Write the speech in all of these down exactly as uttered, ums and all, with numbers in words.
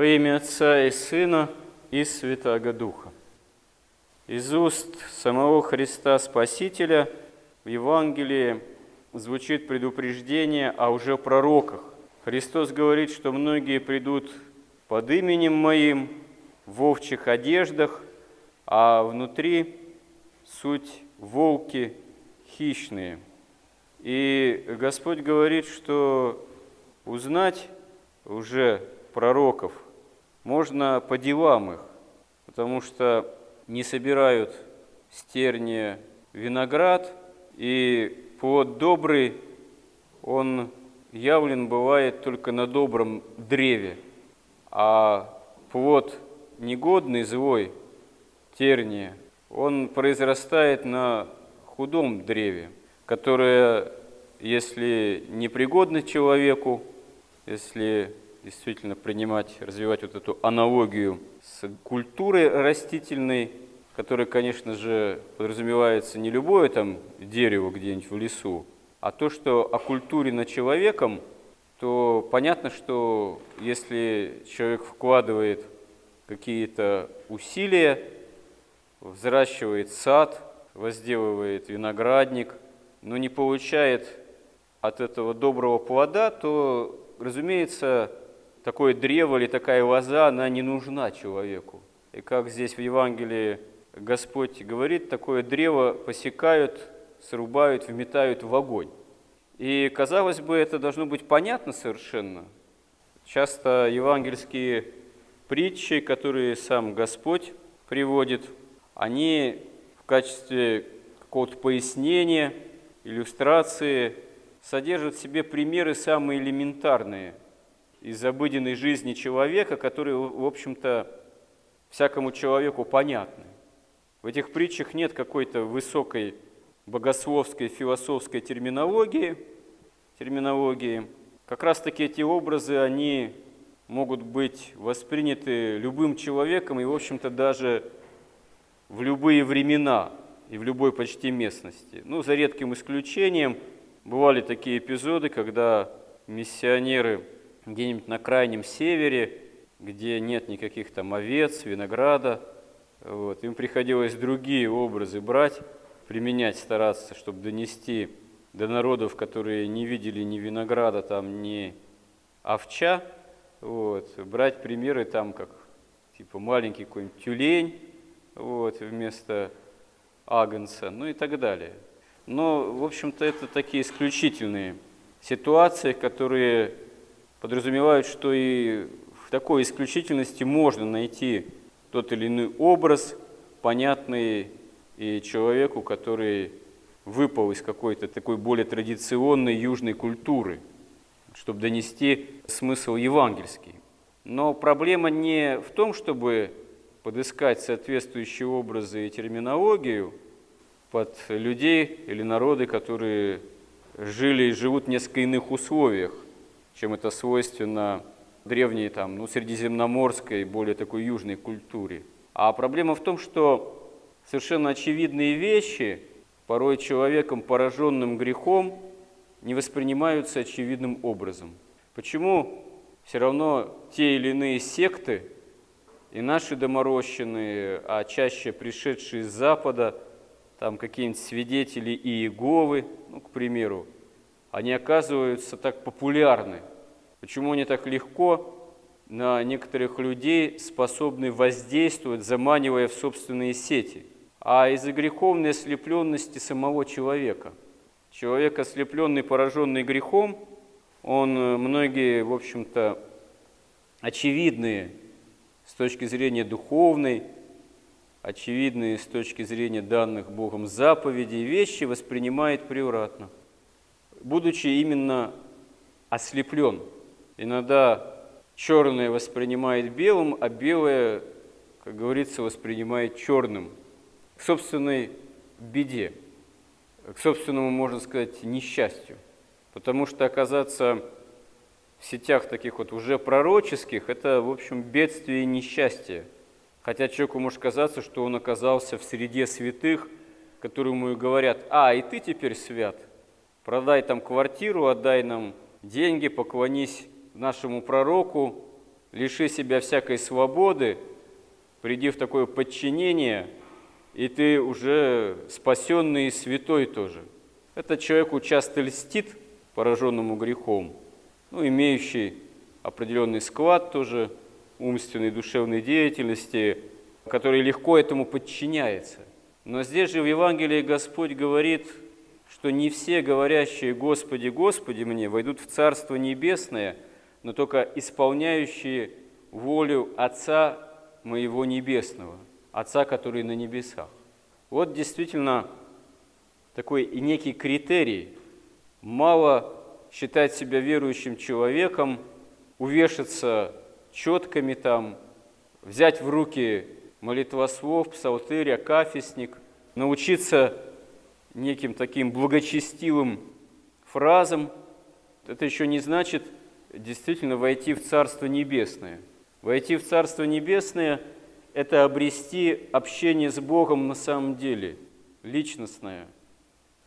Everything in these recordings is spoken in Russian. Во имя Отца и Сына и Святаго Духа. Из уст самого Христа Спасителя в Евангелии звучит предупреждение о уже пророках. Христос говорит, что многие придут под именем Моим в овчьих одеждах, а внутри суть волки хищные. И Господь говорит, что узнать уже пророков можно по делам их, потому что не собирают стерни виноград, и плод добрый, он явлен бывает только на добром древе, а плод негодный, злой, терния, он произрастает на худом древе, которое, если непригодно человеку, если действительно принимать, развивать вот эту аналогию с культурой растительной, которая, конечно же, подразумевается не любое там дерево где-нибудь в лесу, а то, что окультурено человеком, то понятно, что если человек вкладывает какие-то усилия, взращивает сад, возделывает виноградник, но не получает от этого доброго плода, то, разумеется, такое древо или такая лоза, она не нужна человеку. И как здесь в Евангелии Господь говорит, такое древо посекают, срубают, вметают в огонь. И, казалось бы, это должно быть понятно совершенно. Часто евангельские притчи, которые сам Господь приводит, они в качестве какого-то пояснения, иллюстрации содержат в себе примеры самые элементарные из обыденной жизни человека, которые, в общем-то, всякому человеку понятны. В этих притчах нет какой-то высокой богословской, философской терминологии. терминологии. Как раз-таки эти образы, они могут быть восприняты любым человеком и, в общем-то, даже в любые времена и в любой почти местности. Ну, за редким исключением, бывали такие эпизоды, когда миссионеры где-нибудь на крайнем севере, где нет никаких там овец, винограда, вот, им приходилось другие образы брать, применять, стараться, чтобы донести до народов, которые не видели ни винограда, там, ни овча, вот, брать примеры там, как типа маленький какой-нибудь тюлень вот, вместо агнца, ну и так далее. Но, в общем-то, это такие исключительные ситуации, которые подразумевают, что и в такой исключительности можно найти тот или иной образ, понятный и человеку, который выпал из какой-то такой более традиционной южной культуры, чтобы донести смысл евангельский. Но проблема не в том, чтобы подыскать соответствующие образы и терминологию под людей или народы, которые жили и живут в несколько иных условиях, чем это свойственно древней, там, ну, средиземноморской, более такой южной культуре. А проблема в том, что совершенно очевидные вещи, порой человеком, пораженным грехом, не воспринимаются очевидным образом. Почему все равно те или иные секты, и наши доморощенные, а чаще пришедшие с Запада, там какие-нибудь свидетели Иеговы, ну, к примеру, они оказываются так популярны. Почему они так легко на некоторых людей способны воздействовать, заманивая в собственные сети? А из-за греховной ослепленности самого человека. Человек, ослепленный, пораженный грехом, он многие, в общем-то, очевидные с точки зрения духовной, очевидные с точки зрения данных Богом заповедей вещи воспринимает превратно, будучи именно ослеплен. Иногда черное воспринимает белым, а белое, как говорится, воспринимает черным. К собственной беде, к собственному, можно сказать, несчастью. Потому что оказаться в сетях таких вот уже пророческих – это, в общем, бедствие и несчастье. Хотя человеку может казаться, что он оказался в среде святых, которому и говорят: «А, и ты теперь свят, продай там квартиру, отдай нам деньги, поклонись нашему пророку, лиши себя всякой свободы, приди в такое подчинение, и ты уже спасенный и святой тоже. Этот человек часто льстит пораженному грехом, ну, имеющий определенный склад тоже умственной, душевной деятельности, который легко этому подчиняется. Но здесь же в Евангелии Господь говорит, что не все говорящие «Господи, Господи мне» войдут в Царство Небесное, но только исполняющие волю Отца Моего Небесного, Отца, который на небесах. Вот действительно такой некий критерий. Мало считать себя верующим человеком, увешаться четками там, взять в руки молитвослов, псалтырь, акафистник, научиться неким таким благочестивым фразам. Это еще не значит действительно войти в Царство Небесное. Войти в Царство Небесное – это обрести общение с Богом на самом деле, личностное.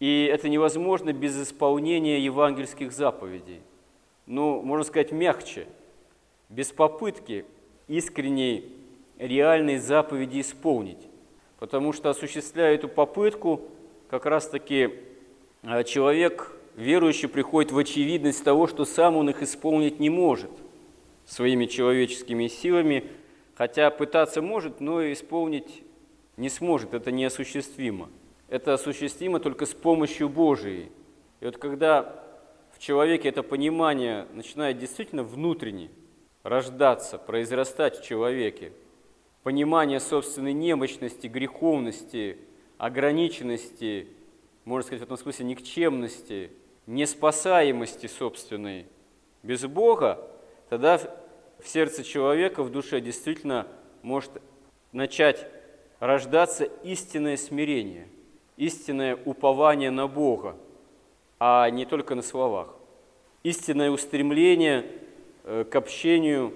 И это невозможно без исполнения евангельских заповедей. Ну, можно сказать, мягче, без попытки искренней, реальной заповеди исполнить. Потому что, осуществляя эту попытку, как раз-таки человек, верующий, приходит в очевидность того, что сам он их исполнить не может своими человеческими силами, хотя пытаться может, но исполнить не сможет, это неосуществимо. Это осуществимо только с помощью Божией. И вот когда в человеке это понимание начинает действительно внутренне рождаться, произрастать в человеке, понимание собственной немощности, греховности, ограниченности, можно сказать, в этом смысле никчемности, неспасаемости собственной без Бога, тогда в сердце человека, в душе действительно может начать рождаться истинное смирение, истинное упование на Бога, а не только на словах, истинное устремление к общению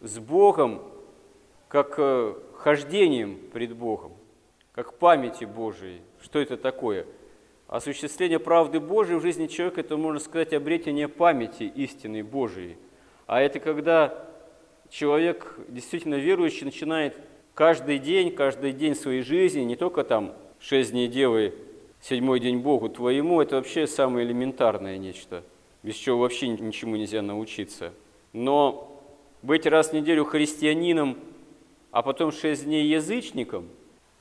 с Богом, как хождением пред Богом, как памяти Божией. Что это такое? Осуществление правды Божией в жизни человека – это, можно сказать, обретение памяти истины Божией. А это когда человек, действительно верующий, начинает каждый день, каждый день своей жизни, не только там «шесть дней делай, седьмой день Богу твоему», это вообще самое элементарное нечто, без чего вообще ничему нельзя научиться. Но быть раз в неделю христианином, а потом шесть дней язычником,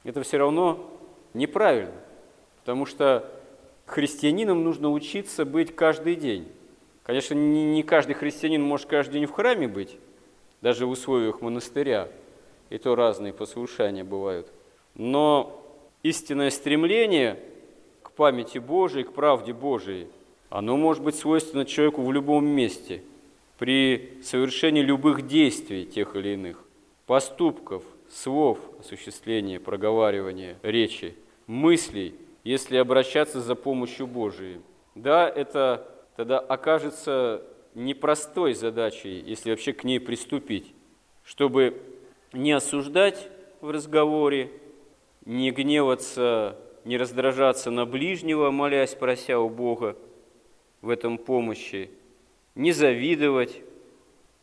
это все равно неправильно, потому что христианинам нужно учиться быть каждый день. Конечно, не каждый христианин может каждый день в храме быть, даже в условиях монастыря, и то разные послушания бывают. Но истинное стремление к памяти Божией, к правде Божией, оно может быть свойственно человеку в любом месте, при совершении любых действий тех или иных, поступков, слов, осуществления, проговаривания, речи, мыслей, если обращаться за помощью Божией. Да, это тогда окажется непростой задачей, если вообще к ней приступить, чтобы не осуждать в разговоре, не гневаться, не раздражаться на ближнего, молясь, прося у Бога в этом помощи, не завидовать,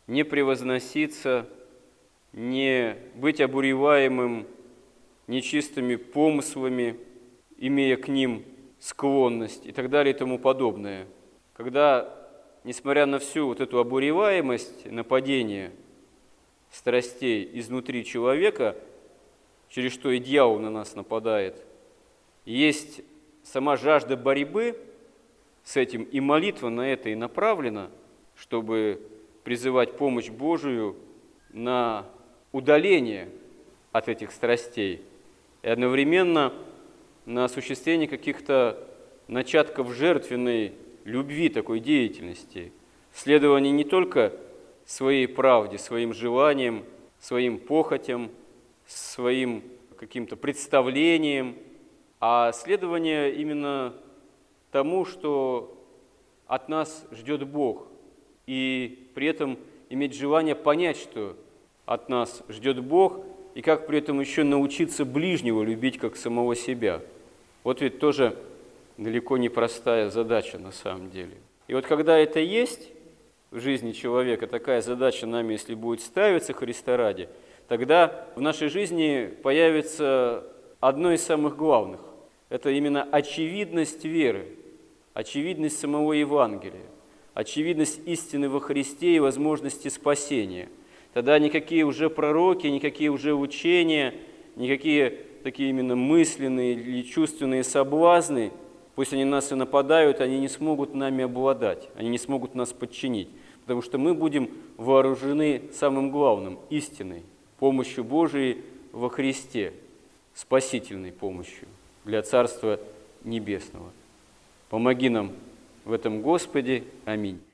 не превозноситься, не быть обуреваемым нечистыми помыслами, имея к ним склонность и так далее и тому подобное. Когда, несмотря на всю вот эту обуреваемость, нападение страстей изнутри человека, через что и дьявол на нас нападает, есть сама жажда борьбы с этим, и молитва на это и направлена, чтобы призывать помощь Божию на удаление от этих страстей и одновременно на осуществление каких-то начатков жертвенной любви, такой деятельности, следование не только своей правде, своим желаниям, своим похотям, своим каким-то представлениям, а следование именно тому, что от нас ждет Бог, и при этом иметь желание понять, что от нас ждет Бог, и как при этом еще научиться ближнего любить как самого себя. Вот ведь тоже далеко не простая задача на самом деле. И вот когда это есть, в жизни человека такая задача нами, если будет ставиться Христа ради, тогда в нашей жизни появится одно из самых главных. Это именно очевидность веры, очевидность самого Евангелия, очевидность истины во Христе и возможности спасения. Тогда никакие уже пророки, никакие уже учения, никакие такие именно мысленные или чувственные соблазны, пусть они нас и нападают, они не смогут нами обладать, они не смогут нас подчинить, потому что мы будем вооружены самым главным – истиной, помощью Божией во Христе, спасительной помощью для Царства Небесного. Помоги нам в этом, Господи. Аминь.